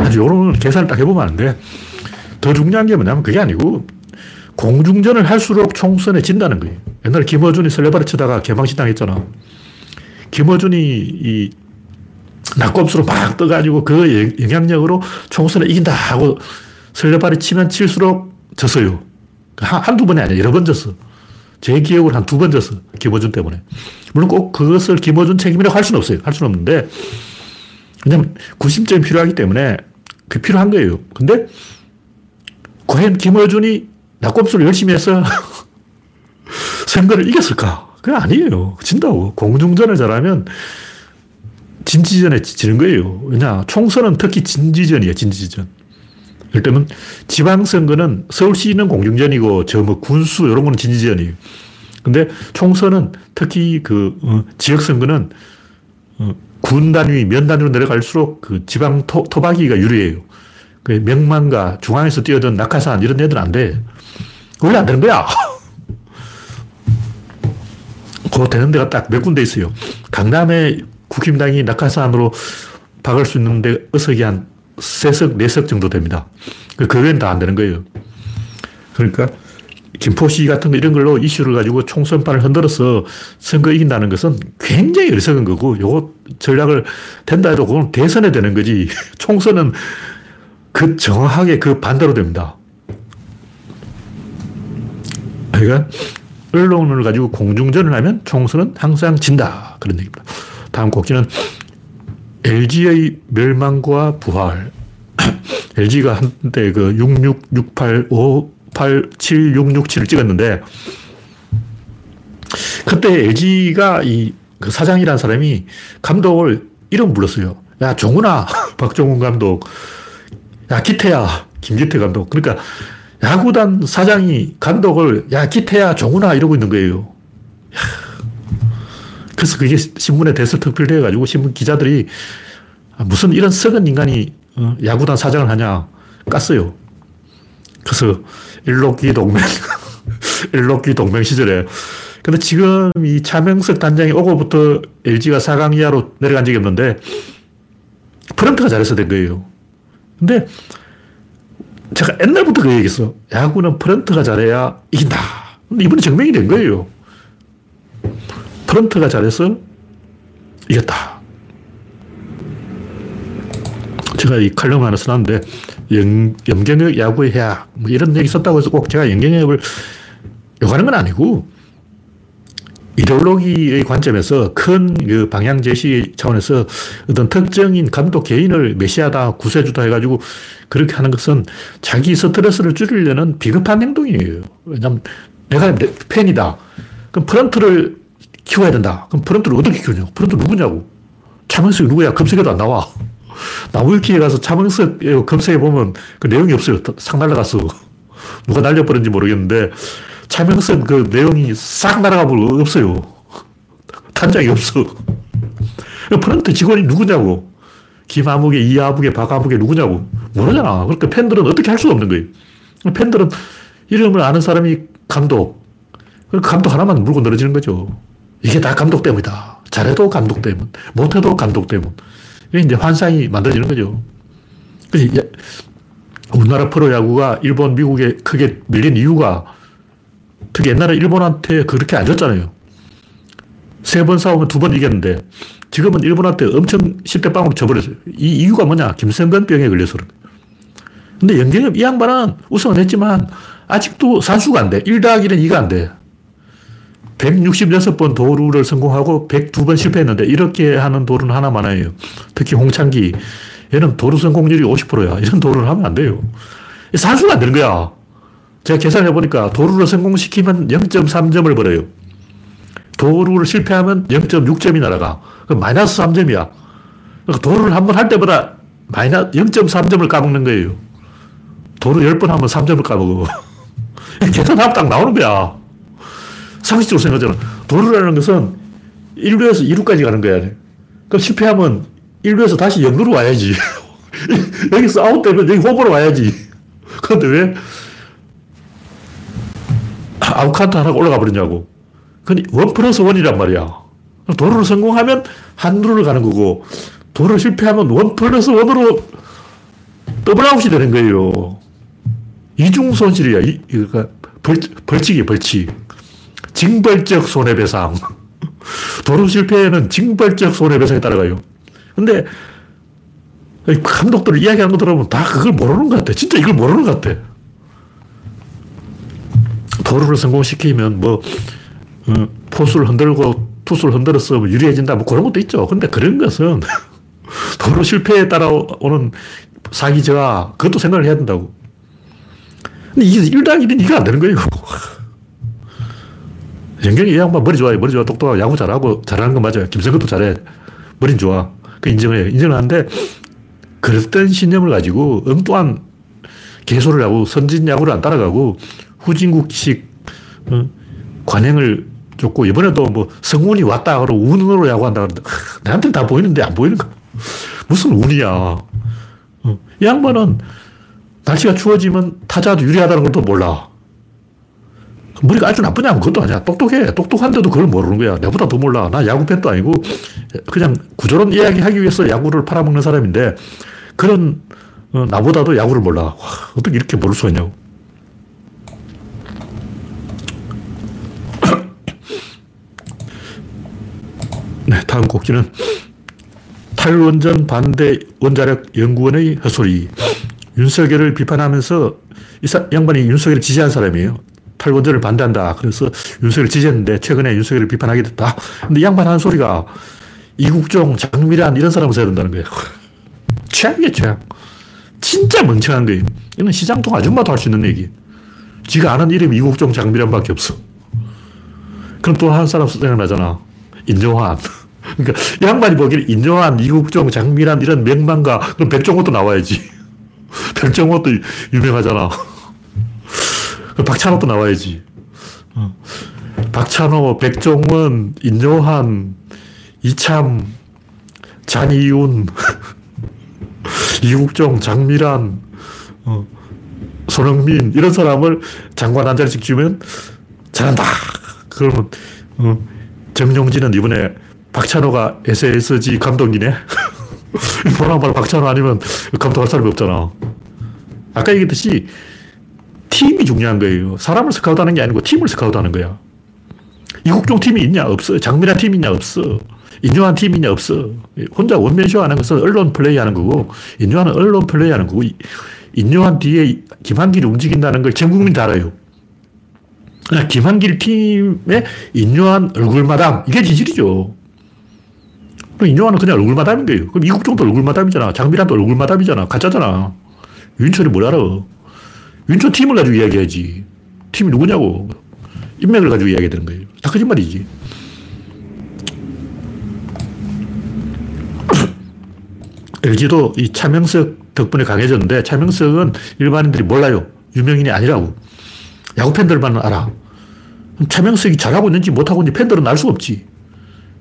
아주 요런 계산을 딱 해보면 안 돼. 더 중요한 게 뭐냐면 그게 아니고 공중전을 할수록 총선에 진다는 거예요. 옛날에 김어준이 설레발을 치다가 개방신당했잖아. 김어준이 이 낙곱수로 막 떠가지고 그 영향력으로 총선에 이긴다 하고 설레발을 치면 칠수록 졌어요. 한두 번이 아니야. 여러 번 졌어. 제 기억으로 한 두 번 졌어. 김어준 때문에. 물론 꼭 그것을 김어준 책임이라고 할 수는 없어요. 할 수는 없는데 왜냐면 구심점이 필요하기 때문에 그게 필요한 거예요. 근데 과연 김어준이 낙곱수를 열심히 해서 선거를 이겼을까? 그게 아니에요. 진다고. 공중전을 잘하면 진지전에 지는 거예요. 왜냐, 총선은 특히 진지전이에요. 진지전. 예를 들면 지방선거는 서울시는 공중전이고 저 뭐 군수 이런 거는 진지전이에요. 근데 총선은 특히 그 어, 지역선거는 어, 군 단위, 면 단위로 내려갈수록 그 지방 토, 토박이가 유리해요. 그 명망과 중앙에서 뛰어든 낙하산 이런 애들은 안 돼. 원래 안 되는 거야. 그거 되는 데가 딱 몇 군데 있어요. 강남에 국힘당이 낙하산으로 박을 수 있는데 의석이 한 세 석, 네 석 정도 됩니다. 그 외에는 다 안 되는 거예요. 그러니까 김포시 같은 거 이런 걸로 이슈를 가지고 총선판을 흔들어서 선거 이긴다는 것은 굉장히 어리석은 거고 요거 전략을 된다 해도 그건 대선에 되는 거지. 총선은 그 정확하게 그 반대로 됩니다. 그러니까 언론을 가지고 공중전을 하면 총선은 항상 진다. 그런 얘기입니다. 다음 곡지는 엘지의 멸망과 부활. 엘지가 한때 그 육육육팔 오팔칠육육칠을 찍었는데 그때 엘지가 이 그 사장이라는 사람이 감독을 이름 불렀어요. 야, 종훈아. 박종훈 감독. 야, 기태야. 김기태 감독. 그러니까 야구단 사장이 감독을 야, 기태야, 종훈아 이러고 있는 거예요. 야. 그래서 그게 신문에 대서특필돼가지고 신문 기자들이 무슨 이런 썩은 인간이 야구단 사장을 하냐. 깠어요. 그래서 일록기 동맹, 일록기 동맹 시절에. 근데 지금 이 차명석 단장이 오고부터 엘지가 사 강 이하로 내려간 적이 없는데 프랑카가 잘해서 된 거예요. 근데 제가 옛날부터 그 얘기했어. 야구는 프런트가 잘해야 이긴다. 근데 이번에 증명이 된 거예요. 프런트가 잘해서 이겼다. 제가 이 칼럼 하나 써놨는데 영, 염경혁 야구의 해악 뭐 이런 얘기 썼다고 해서 꼭 제가 염경혁을 욕하는 건 아니고 이데올로기의 관점에서 큰 그 방향 제시 차원에서 어떤 특정인 감독 개인을 메시아다, 구세주다 해가지고 그렇게 하는 것은 자기 스트레스를 줄이려는 비겁한 행동이에요. 왜냐하면 내가 팬이다. 그럼 프런트를 키워야 된다. 그럼 프런트를 어떻게 키우냐고. 프런트 누구냐고. 차명석이 누구야. 검색해도 안 나와. 나무위키에 가서 차명석 검색해보면 그 내용이 없어요. 싹 날라갔어. 누가 날려버렸는지 모르겠는데 차명석 그 내용이 싹 날아가면 없어요. 단장이 없어. 프런트 직원이 누구냐고. 김아무개, 이아무개, 박아무개 누구냐고. 모르잖아. 그러니까 팬들은 어떻게 할 수가 없는 거예요. 팬들은 이름을 아는 사람이 감독. 감독 하나만 물고 늘어지는 거죠. 이게 다 감독 때문이다. 잘해도 감독 때문. 못해도 감독 때문. 이게 이제 환상이 만들어지는 거죠. 그치? 우리나라 프로야구가 일본, 미국에 크게 밀린 이유가 특히 옛날에 일본한테 그렇게 안 졌잖아요. 세 번 싸우면 두 번 이겼는데 지금은 일본한테 엄청 십 대 빵으로 져버렸어요. 이 이유가 뭐냐? 김성근병에 걸려서 그런 거예요. 근데 연경엽 이 양반은 우승은 했지만 아직도 산수가 안 돼. 일 더하기 일은 이가 안 돼. 백육십육 번 도루를 성공하고 백이 번 실패했는데 이렇게 하는 도루는 하나만 해요. 특히 홍창기. 얘는 도루 성공률이 오십 퍼센트야. 이런 도루를 하면 안 돼요. 산수가 안 되는 거야. 제가 계산해보니까 도루를 성공시키면 영 점 삼 점을 벌어요. 도루를 실패하면 영 점 육 점이 날아가. 그럼 마이너스 삼 점이야. 그러니까 도루를 한 번 할 때마다 마이너스 영 점 삼 점을 까먹는 거예요. 도루 열 번 하면 삼 점을 까먹어. 계산하면 딱 나오는 거야. 상식적으로 생각하잖아. 도루라는 것은 일 루에서 이 루까지 가는 거야. 그럼 실패하면 일 루에서 다시 영 루로 와야지. 여기서 아웃되면 여기 홈으로 와야지. 그런데 왜 아웃카운트 하나가 올라가 버리냐고. 그건 원 플러스 원이란 말이야. 도루를 성공하면 한 루를 가는 거고 도루를 실패하면 원 플러스 원으로 더블아웃이 되는 거예요. 이중 손실이야. 이, 그러니까 벌, 벌칙이야, 벌칙. 징벌적 손해배상. 도루 실패에는 징벌적 손해배상이 따라가요. 근데 감독들 이야기하는 거 들어보면 다 그걸 모르는 것 같아. 진짜 이걸 모르는 것 같아. 도루를 성공시키면 뭐 어, 포수를 흔들고 투수를 흔들어서 유리해진다 뭐 그런 것도 있죠. 근데 그런 것은 도루 실패에 따라오는 사기죄와 그것도 생각을 해야 된다고. 근데 이게 일 더하기 일은 이가 안 되는 거예요. 연경이 이 양반 머리 좋아요. 머리 좋아. 똑똑하고 야구 잘하고 잘하는 건 맞아요. 김성근도 잘해. 머리는 좋아. 그 인정해요. 인정하는데 그랬던 신념을 가지고 엉뚱한 개소를 하고 선진 야구를 안 따라가고 후진국식 관행을 줬고 이번에도 뭐 성운이 왔다 그러고 운으로 야구한다 그러는데 나한테는 다 보이는데 안 보이는 거야. 무슨 운이야. 이 양반은 날씨가 추워지면 타자도 유리하다는 것도 몰라. 머리가 아주 나쁘냐면 그것도 아니야. 똑똑해. 똑똑한데도 그걸 모르는 거야. 내보다 더 몰라. 나 야구팬도 아니고 그냥 구조론 이야기하기 위해서 야구를 팔아먹는 사람인데 그런 나보다도 야구를 몰라. 와, 어떻게 이렇게 모를 수가 있냐고. 네, 다음 곡지는 탈원전 반대 원자력 연구원의 헛소리. 윤석열을 비판하면서 이 양반이 윤석열을 지지한 사람이에요. 탈원전을 반대한다. 그래서 윤석열을 지지했는데 최근에 윤석열을 비판하게 됐다. 근데 양반 하는 소리가 이국종, 장미란 이런 사람을 써야 된다는 거예요. 최악이에요, 최악. 진짜 멍청한 거예요. 이건 시장통 아줌마도 할 수 있는 얘기. 지가 아는 이름이 이국종, 장미란밖에 없어. 그럼 또 한 사람 생각나잖아. 인요한. 그러니까 양반이 보기에 인요한, 이국종, 장미란 이런 명망가. 그럼 백종원도 나와야지. 백종원도 유명하잖아. 박찬호도 나와야지. 어. 박찬호, 백종원, 인요한, 이참, 잔이윤, 이국종, 장미란, 어, 손흥민 이런 사람을 장관 한 자리씩 주면 잘한다. 그러면 어, 정용진은 이번에 박찬호가 에스에스지 감독이네. 뭐라 말 박찬호 아니면 감독할 사람이 없잖아. 아까 얘기했듯이 팀이 중요한 거예요. 사람을 스카우트하는 게 아니고 팀을 스카우트하는 거야. 이국종 팀이 있냐? 없어. 장미란 팀이 있냐? 없어. 인요한 팀이 있냐? 없어. 혼자 원맨쇼 하는 것은 언론 플레이하는 거고, 인요한은 언론 플레이하는 거고, 인요한 뒤에 김한길이 움직인다는 걸 전 국민이 다 알아요. 김한길 팀의 인요한 얼굴마담, 이게 진실이죠. 그럼 인요한은 그냥 얼굴마담인 거예요. 그럼 이국종도 얼굴마담이잖아. 장미란도 얼굴마담이잖아. 가짜잖아. 윤철이 뭘 알아. 윤철 팀을 가지고 이야기해야지. 팀이 누구냐고. 인맥을 가지고 이야기해야 되는 거예요. 다 거짓말이지. 엘지도 이 차명석 덕분에 강해졌는데, 차명석은 일반인들이 몰라요. 유명인이 아니라고. 야구 팬들만 알아. 차명석이 잘하고 있는지 못하고 있는지 팬들은 알 수 없지.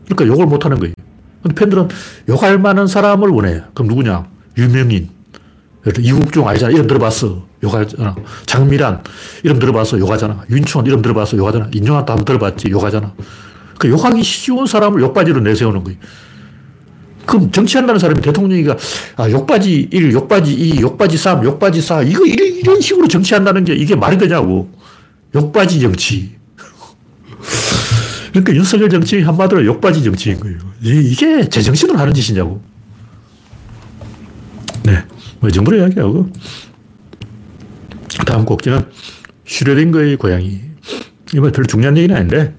그러니까 욕을 못하는 거예요. 근데 팬들은 욕할 만한 사람을 원해. 그럼 누구냐? 유명인. 이국종 알잖아. 이름 들어봤어. 욕하잖아. 장미란. 이름 들어봤어. 욕하잖아. 윤춘. 이름 들어봤어. 욕하잖아. 인용한테 한번 들어봤지. 욕하잖아. 그 욕하기 쉬운 사람을 욕바지로 내세우는 거예요. 그럼 정치한다는 사람이 대통령이가, 아, 욕바지 일, 욕바지 이, 욕바지 삼, 욕바지 사. 이거 이런, 이런 식으로 정치한다는 게 이게 말이 되냐고. 욕바지 정치. 그러니까 윤석열 정치 한마디로 욕바지 정치인 거예요. 이게 제정신으로 하는 짓이냐고. 네. 뭐, 이 정도로 이야기하고. 다음 곡지는 슈뢰딩거의 고양이. 이건 별로 중요한 얘기는 아닌데,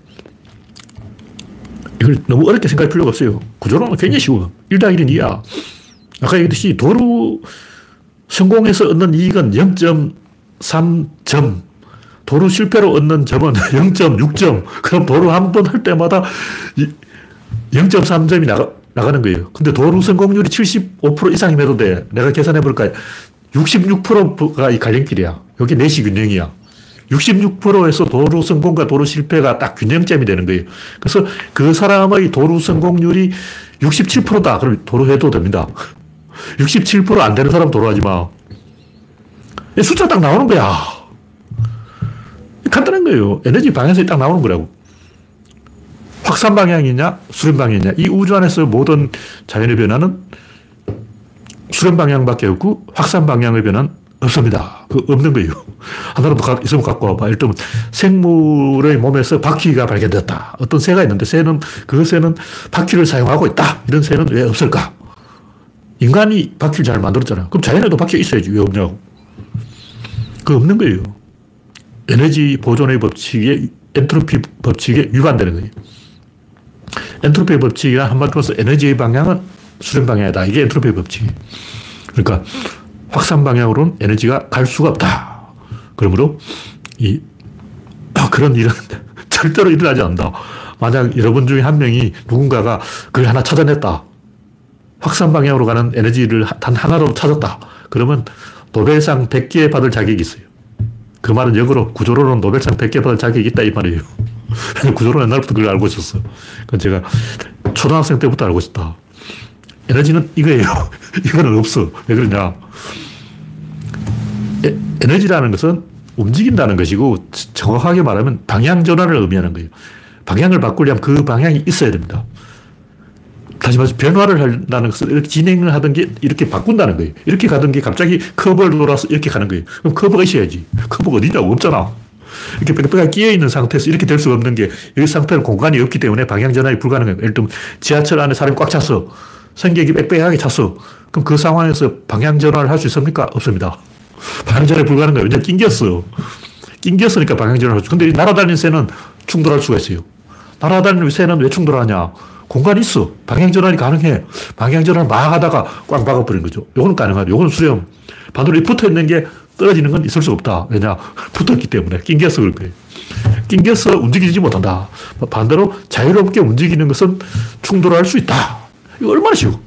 이걸 너무 어렵게 생각할 필요가 없어요. 구조론은 굉장히 쉬워. 일 당 일은 이야. 아까 얘기했듯이 도루 성공해서 얻는 이익은 영 점 삼 점. 도루 실패로 얻는 점은 영 점 육 점. 그럼 도루 한 번 할 때마다 영 점 삼 점이 나가, 나가는 거예요. 근데 도루 성공률이 칠십오 퍼센트 이상이면 해도 돼. 내가 계산해볼까? 육십육 퍼센트가 이 갈림길이야. 여기 내시 균형이야. 육십육 퍼센트에서 도루 성공과 도루 실패가 딱 균형점이 되는 거예요. 그래서 그 사람의 도루 성공률이 육십칠 퍼센트다. 그럼 도루 해도 됩니다. 육십칠 퍼센트 안 되는 사람 도루 하지 마. 숫자 딱 나오는 거야. 간단한 거예요. 에너지 방향성이 딱 나오는 거라고. 확산 방향이냐, 수렴 방향이냐. 이 우주 안에서 모든 자연의 변화는 수렴 방향밖에 없고 확산 방향의 변화는 없습니다. 그 없는 거예요. 하나라도 가, 있으면 갖고 와봐. 예를 들면 생물의 몸에서 바퀴가 발견됐다. 어떤 새가 있는데 새는 그 새는 바퀴를 사용하고 있다. 이런 새는 왜 없을까? 인간이 바퀴를 잘 만들었잖아. 그럼 자연에도 바퀴가 있어야지. 왜 없냐고. 그 없는 거예요. 에너지 보존의 법칙에 엔트로피 법칙에 위반되는 거예요. 엔트로피 법칙이란 한마디로 해서 에너지의 방향은 수렴 방향이다. 이게 엔트로피 법칙이에요. 그러니까 확산 방향으로는 에너지가 갈 수가 없다. 그러므로 이 그런 일은 절대로 일어나지 않는다. 만약 여러분 중에 한 명이 누군가가 그걸 하나 찾아냈다. 확산 방향으로 가는 에너지를 단 하나로 찾았다. 그러면 노벨상 백 개 받을 자격이 있어요. 그 말은 역으로 구조론은 노벨상 백 개 받을 자격이 있다 이 말이에요. 구조론 옛날부터 그걸 알고 있었어. 그건 제가 초등학생 때부터 알고 있었다. 에너지는 이거예요. 이거는 없어. 왜 그러냐. 에, 에너지라는 것은 움직인다는 것이고 정확하게 말하면 방향 전환을 의미하는 거예요. 방향을 바꾸려면 그 방향이 있어야 됩니다. 다시 말해서 변화를 한다는 것은 이렇게 진행을 하던 게 이렇게 바꾼다는 거예요. 이렇게 가던 게 갑자기 커브를 돌아서 이렇게 가는 거예요. 그럼 커브가 있어야지. 커브가 어디냐고. 없잖아. 이렇게 빽빽하게 끼어 있는 상태에서 이렇게 될 수가 없는 게 이 상태는 공간이 없기 때문에 방향 전환이 불가능해요. 예를 들면 지하철 안에 사람이 꽉 차서 승객이 빽빽하게 찼어. 그럼 그 상황에서 방향 전환을 할 수 있습니까? 없습니다. 방향 전환이 불가능해요. 왜냐면 낑겼어. 낑겼으니까 방향 전환을 할 수. 근데 날아다니는 새는 충돌할 수가 있어요. 날아다니는 새는 왜 충돌하냐? 공간이 있어. 방향 전환이 가능해. 방향 전환을 막 하다가 꽉 막아버린 거죠. 요거는 가능하죠. 요거는 수렴. 반대로 붙어 있는 게 떨어지는 건 있을 수 없다. 왜냐? 붙었기 때문에. 낑겨서 그럴 거예요. 낑겨서 움직이지 못한다. 반대로 자유롭게 움직이는 것은 충돌할 수 있다. 이거 얼마나 쉬워.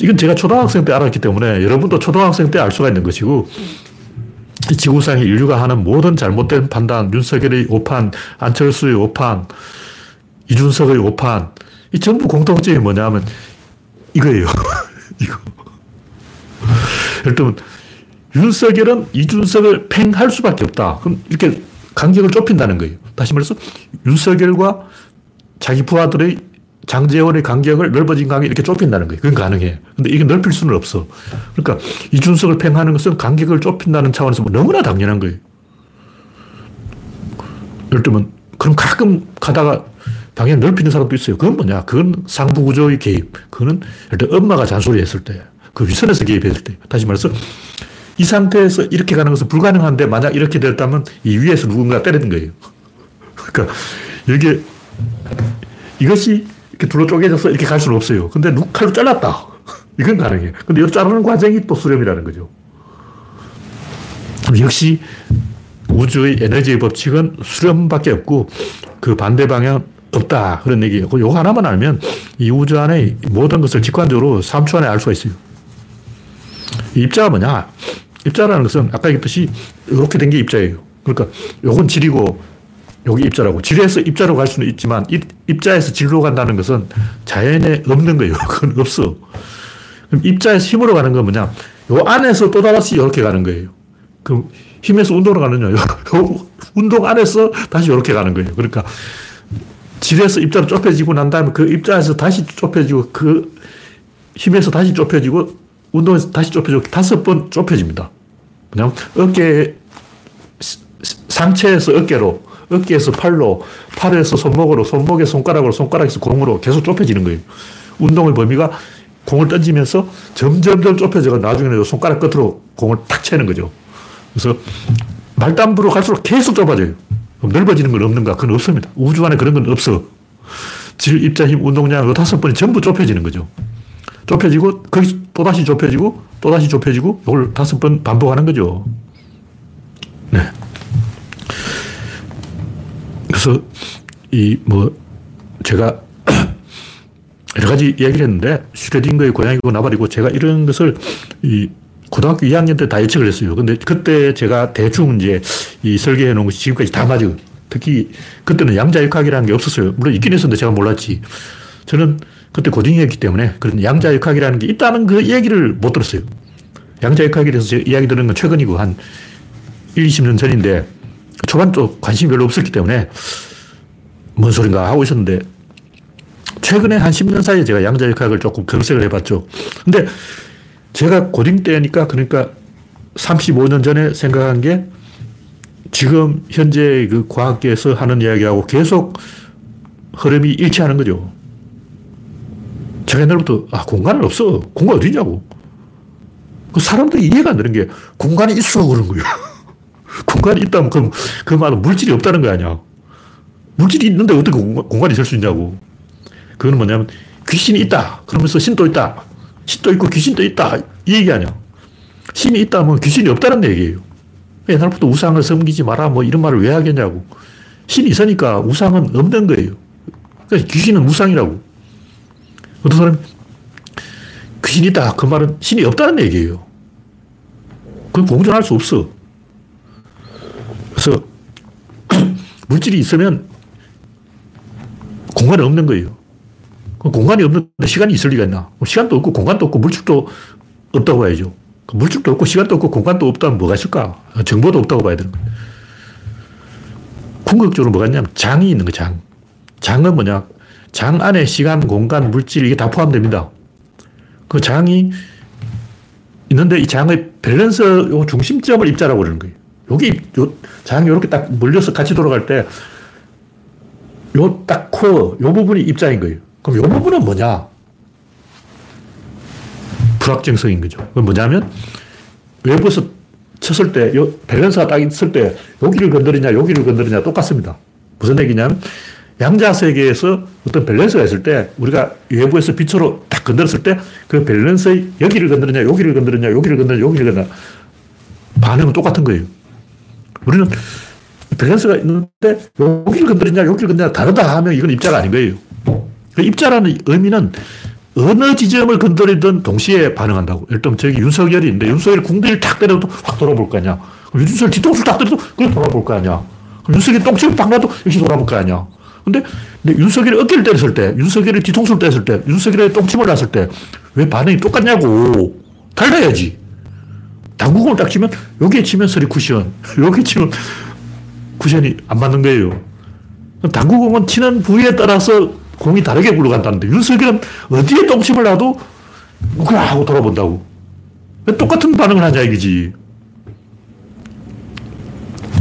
이건 제가 초등학생 때 알았기 때문에 여러분도 초등학생 때 알 수가 있는 것이고, 이 지구상의 인류가 하는 모든 잘못된 판단, 윤석열의 오판, 안철수의 오판, 이준석의 오판, 이 전부 공통점이 뭐냐 하면 이거예요. 이거. 예를 들면 윤석열은 이준석을 팽할 수밖에 없다. 그럼 이렇게 간격을 좁힌다는 거예요. 다시 말해서 윤석열과 자기 부하들의 장제원의 간격을 넓어진 간격을 이렇게 좁힌다는 거예요. 그건 가능해. 근데 이게 넓힐 수는 없어. 그러니까 이준석을 팽하는 것은 간격을 좁힌다는 차원에서 너무나 당연한 거예요. 예를 들면 그럼 가끔 가다가 당연히 넓히는 사람도 있어요. 그건 뭐냐? 그건 상부구조의 개입. 그거는 예를 들어 엄마가 잔소리했을 때, 그 위선에서 개입했을 때. 다시 말해서 이 상태에서 이렇게 가는 것은 불가능한데 만약 이렇게 됐다면 이 위에서 누군가 때리는 거예요. 그러니까 이게 이것이 이렇게 둘로 쪼개져서 이렇게 갈 수는 없어요. 근데 누가 칼로 잘랐다. 이건 가능해요. 근데 이 자르는 과정이 또 수렴이라는 거죠. 역시 우주의 에너지의 법칙은 수렴밖에 없고 그 반대 방향 없다. 그런 얘기예요. 이거 하나만 알면 이 우주 안에 모든 것을 직관적으로 삼 초 안에 알 수가 있어요. 이 입자가 뭐냐? 입자라는 것은 아까 얘기했듯이 이렇게 된 게 입자예요. 그러니까 요건 질이고 여기 입자라고. 질에서 입자로 갈 수는 있지만 입, 입자에서 질로 간다는 것은 자연에 없는 거예요. 그건 없어. 그럼 입자에서 힘으로 가는 건 뭐냐? 요 안에서 또 다시 이렇게 가는 거예요. 그럼 힘에서 운동으로 가느냐? 요, 요 운동 안에서 다시 이렇게 가는 거예요. 그러니까 질에서 입자로 좁혀지고 난 다음에 그 입자에서 다시 좁혀지고 그 힘에서 다시 좁혀지고 운동에서 다시 좁혀지고 다섯 번 좁혀집니다. 그냥 어깨, 상체에서 어깨로, 어깨에서 팔로, 팔에서 손목으로, 손목에 손가락으로, 손가락에서 공으로 계속 좁혀지는 거예요. 운동의 범위가 공을 던지면서 점점점 좁혀져서 나중에는 손가락 끝으로 공을 탁 채는 거죠. 그래서 말단부로 갈수록 계속 좁아져요. 넓어지는 건 없는가? 그건 없습니다. 우주 안에 그런 건 없어. 질, 입자, 힘, 운동량, 이 다섯 번이 전부 좁혀지는 거죠. 좁혀지고, 거기서 또다시 좁혀지고, 또다시 좁혀지고, 이걸 다섯 번 반복하는 거죠. 네. 그래서, 이, 뭐, 제가 여러 가지 얘기를 했는데, 슈레딩거의 고양이고 나발이고, 제가 이런 것을 이, 고등학교 이 학년 때 다 예측을 했어요. 근데 그때 제가 대충 이제 이 설계해 놓은 것이 지금까지 다 맞아요. 특히 그때는 양자역학이라는 게 없었어요. 물론 있긴 했었는데 제가 몰랐지. 저는 그때 고딩이었기 때문에 그런 양자역학이라는 게 있다는 그 얘기를 못 들었어요. 양자역학에 대해서 제가 이야기 들은 건 최근이고 한 일, 이십 년 전인데 초반 쪽 관심이 별로 없었기 때문에 뭔 소린가 하고 있었는데 최근에 한 십 년 사이에 제가 양자역학을 조금 검색을 해봤죠. 근데 제가 고딩 때니까 그러니까 삼십오 년 전에 생각한 게 지금 현재 그 과학계에서 하는 이야기하고 계속 흐름이 일치하는 거죠. 제가 옛날부터 아 공간은 없어. 공간 어디 있냐고. 그 사람들이 이해가 안 되는 게 공간이 있어 그런 거예요. 공간이 있다면 그럼 그 말은 물질이 없다는 거 아니야. 물질이 있는데 어떻게 공간, 공간이 있을 수 있냐고. 그건 뭐냐면 귀신이 있다. 그러면서 신도 있다. 신도 있고 귀신도 있다. 이 얘기 아니야. 신이 있다면 귀신이 없다는 얘기예요. 옛날부터 우상을 섬기지 마라. 뭐 이런 말을 왜 하겠냐고. 신이 있으니까 우상은 없는 거예요. 그러니까 귀신은 우상이라고. 어떤 사람이 귀신이 있다. 그 말은 신이 없다는 얘기예요. 그건 공존할 수 없어. 그래서 물질이 있으면 공간은 없는 거예요. 공간이 없는데 시간이 있을 리가 있나? 시간도 없고 공간도 없고 물질도 없다고 봐야죠. 물질도 없고 시간도 없고 공간도 없다면 뭐가 있을까? 정보도 없다고 봐야 되는 거예요. 궁극적으로 뭐가 있냐면 장이 있는 거예요. 장. 장은 뭐냐? 장 안에 시간, 공간, 물질 이게 다 포함됩니다. 그 장이 있는데 이 장의 밸런스 요 중심점을 입자라고 그러는 거예요. 여기 요 장이 이렇게 딱 몰려서 같이 돌아갈 때 요 딱 코어, 요 부분이 입자인 거예요. 그럼 이 부분은 뭐냐? 불확정성인 거죠. 그건 뭐냐면 외부에서 쳤을 때, 요 밸런스가 딱 있을 때 여기를 건드리냐 여기를 건드리냐 똑같습니다. 무슨 얘기냐면 양자세계에서 어떤 밸런스가 있을 때 우리가 외부에서 빛으로 딱 건드렸을 때 그 밸런스의 여기를 건드리냐 여기를 건드리냐 여기를 건드리냐 여기를 건드리냐 반응은 똑같은 거예요. 우리는 밸런스가 있는데 여기를 건드리냐 여기를 건드리냐 다르다 하면 이건 입자가 아닌 거예요. 그 입자라는 의미는 어느 지점을 건드리든 동시에 반응한다고. 예를 들면 저기 윤석열이 있는데 윤석열 궁대를 탁 때려도 확 돌아볼 거 아니야. 그럼 윤석열 뒤통수를 탁 때려도 그걸 돌아볼 거 아니야. 그럼 윤석열 똥침을 팍 놔도 역시 돌아볼 거 아니야. 근데 윤석열이 어깨를 때렸을 때, 윤석열이 뒤통수를 때렸을 때, 윤석열이 똥침을 놨을 때 왜 반응이 똑같냐고. 달라야지. 당구공을 딱 치면 여기에 치면 서리 쿠션, 여기에 치면 쿠션이 안 맞는 거예요. 당구공은 치는 부위에 따라서 공이 다르게 굴러간다는데 윤석열은 어디에 똥침을 놔도 우그라 하고 돌아본다고. 왜 똑같은 반응을 하냐 이거지.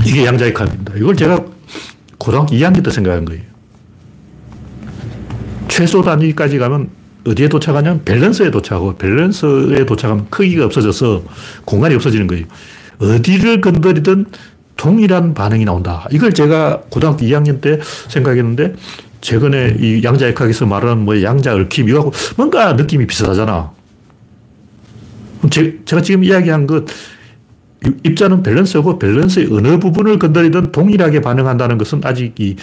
이게 양자의 값입니다. 이걸 제가 고등학교 이 학년 때 생각한 거예요. 최소 단위까지 가면 어디에 도착하냐면 밸런스에 도착하고, 밸런스에 도착하면 크기가 없어져서 공간이 없어지는 거예요. 어디를 건드리든 동일한 반응이 나온다. 이걸 제가 고등학교 이 학년 때 생각했는데 최근에 이 양자역학에서 말하는 뭐 양자 얽힘 이거하고 뭔가 느낌이 비슷하잖아. 제, 제가 지금 이야기한 것 입자는 밸런스고 밸런스의 어느 부분을 건드리든 동일하게 반응한다는 것은 아직 이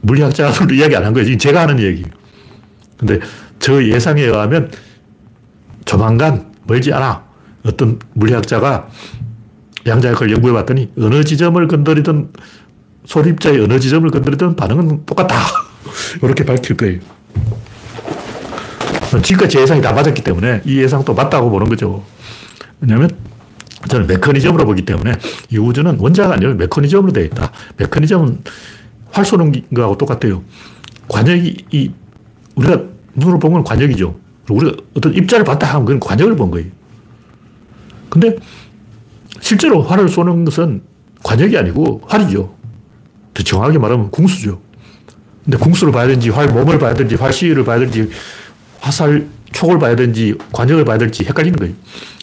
물리학자들도 이야기 안 한 거예요. 지금 제가 하는 얘기예요. 근데 저 예상에 의하면 조만간 멀지 않아 어떤 물리학자가 양자역학을 연구해 봤더니 어느 지점을 건드리든 소립자의 어느 지점을 건드리든 반응은 똑같다. 이렇게 밝힐 거예요. 지금까지 제 예상이 다 맞았기 때문에 이 예상도 맞다고 보는 거죠. 왜냐하면 저는 메커니즘으로 보기 때문에 이 우주는 원자가 아니라 메커니즘으로 되어 있다. 메커니즘은 활 쏘는 거하고 똑같아요. 관역이 이 우리가 눈으로 본 건 관역이죠. 우리가 어떤 입자를 봤다 하면 그건 관역을 본 거예요. 근데 실제로 활을 쏘는 것은 관역이 아니고 활이죠. 더 정확하게 말하면 궁수죠. 근데 궁수를 봐야 되는지 활 몸을 봐야 되는지 활 시위를 봐야 되는지 화살 촉을 봐야 되는지 관역을 봐야 될지 헷갈리는 거예요.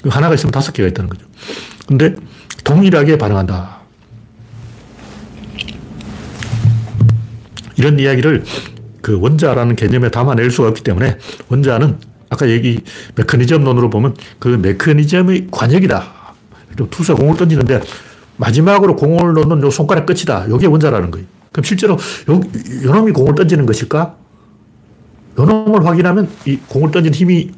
하나가 있으면 다섯 개가 있다는 거죠. 근데 동일하게 반응한다. 이런 이야기를 그 원자라는 개념에 담아낼 수가 없기 때문에 원자는 아까 얘기 메커니즘 논으로 보면 그 메커니즘의 관역이다. 투수가 공을 던지는데 마지막으로 공을 놓는 요 손가락 끝이다. 요게 원자라는 거예요. 그럼 실제로 요, 요 놈이 공을 던지는 것일까? 요 놈을 확인하면 이 공을 던지는 힘이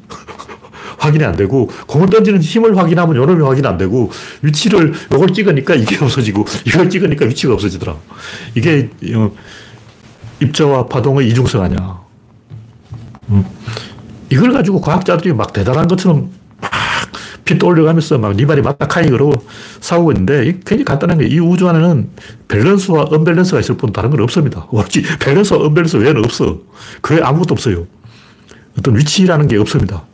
확인이 안 되고, 공을 던지는 힘을 확인하면 요 놈이 확인 안 되고, 위치를 요걸 찍으니까 이게 없어지고, 이걸 찍으니까 위치가 없어지더라. 이게 어, 입자와 파동의 이중성 아니야. 음. 이걸 가지고 과학자들이 막 대단한 것처럼 막 핏도 올려가면서 막 니 말이 맞다 카이 그러고 싸우고 있는데 굉장히 간단한 게 이 우주 안에는 밸런스와 언밸런스가 있을 뿐 다른 건 없습니다. 오로지 밸런스와 언밸런스 외에는 없어. 그 외에 아무것도 없어요. 어떤 위치라는 게 없습니다.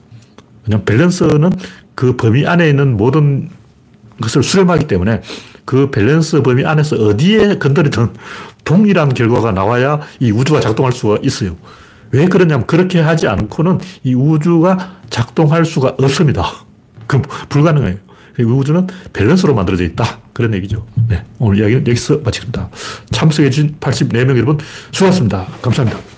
왜냐하면 밸런스는 그 범위 안에 있는 모든 것을 수렴하기 때문에 그 밸런스 범위 안에서 어디에 건드리든 동일한 결과가 나와야 이 우주가 작동할 수가 있어요. 왜 그러냐면 그렇게 하지 않고는 이 우주가 작동할 수가 없습니다. 그럼 불가능해요. 우주는 밸런스로 만들어져 있다. 그런 얘기죠. 네, 오늘 이야기는 여기서 마치겠습니다. 참석해주신 팔십사 명 여러분 수고하셨습니다. 감사합니다.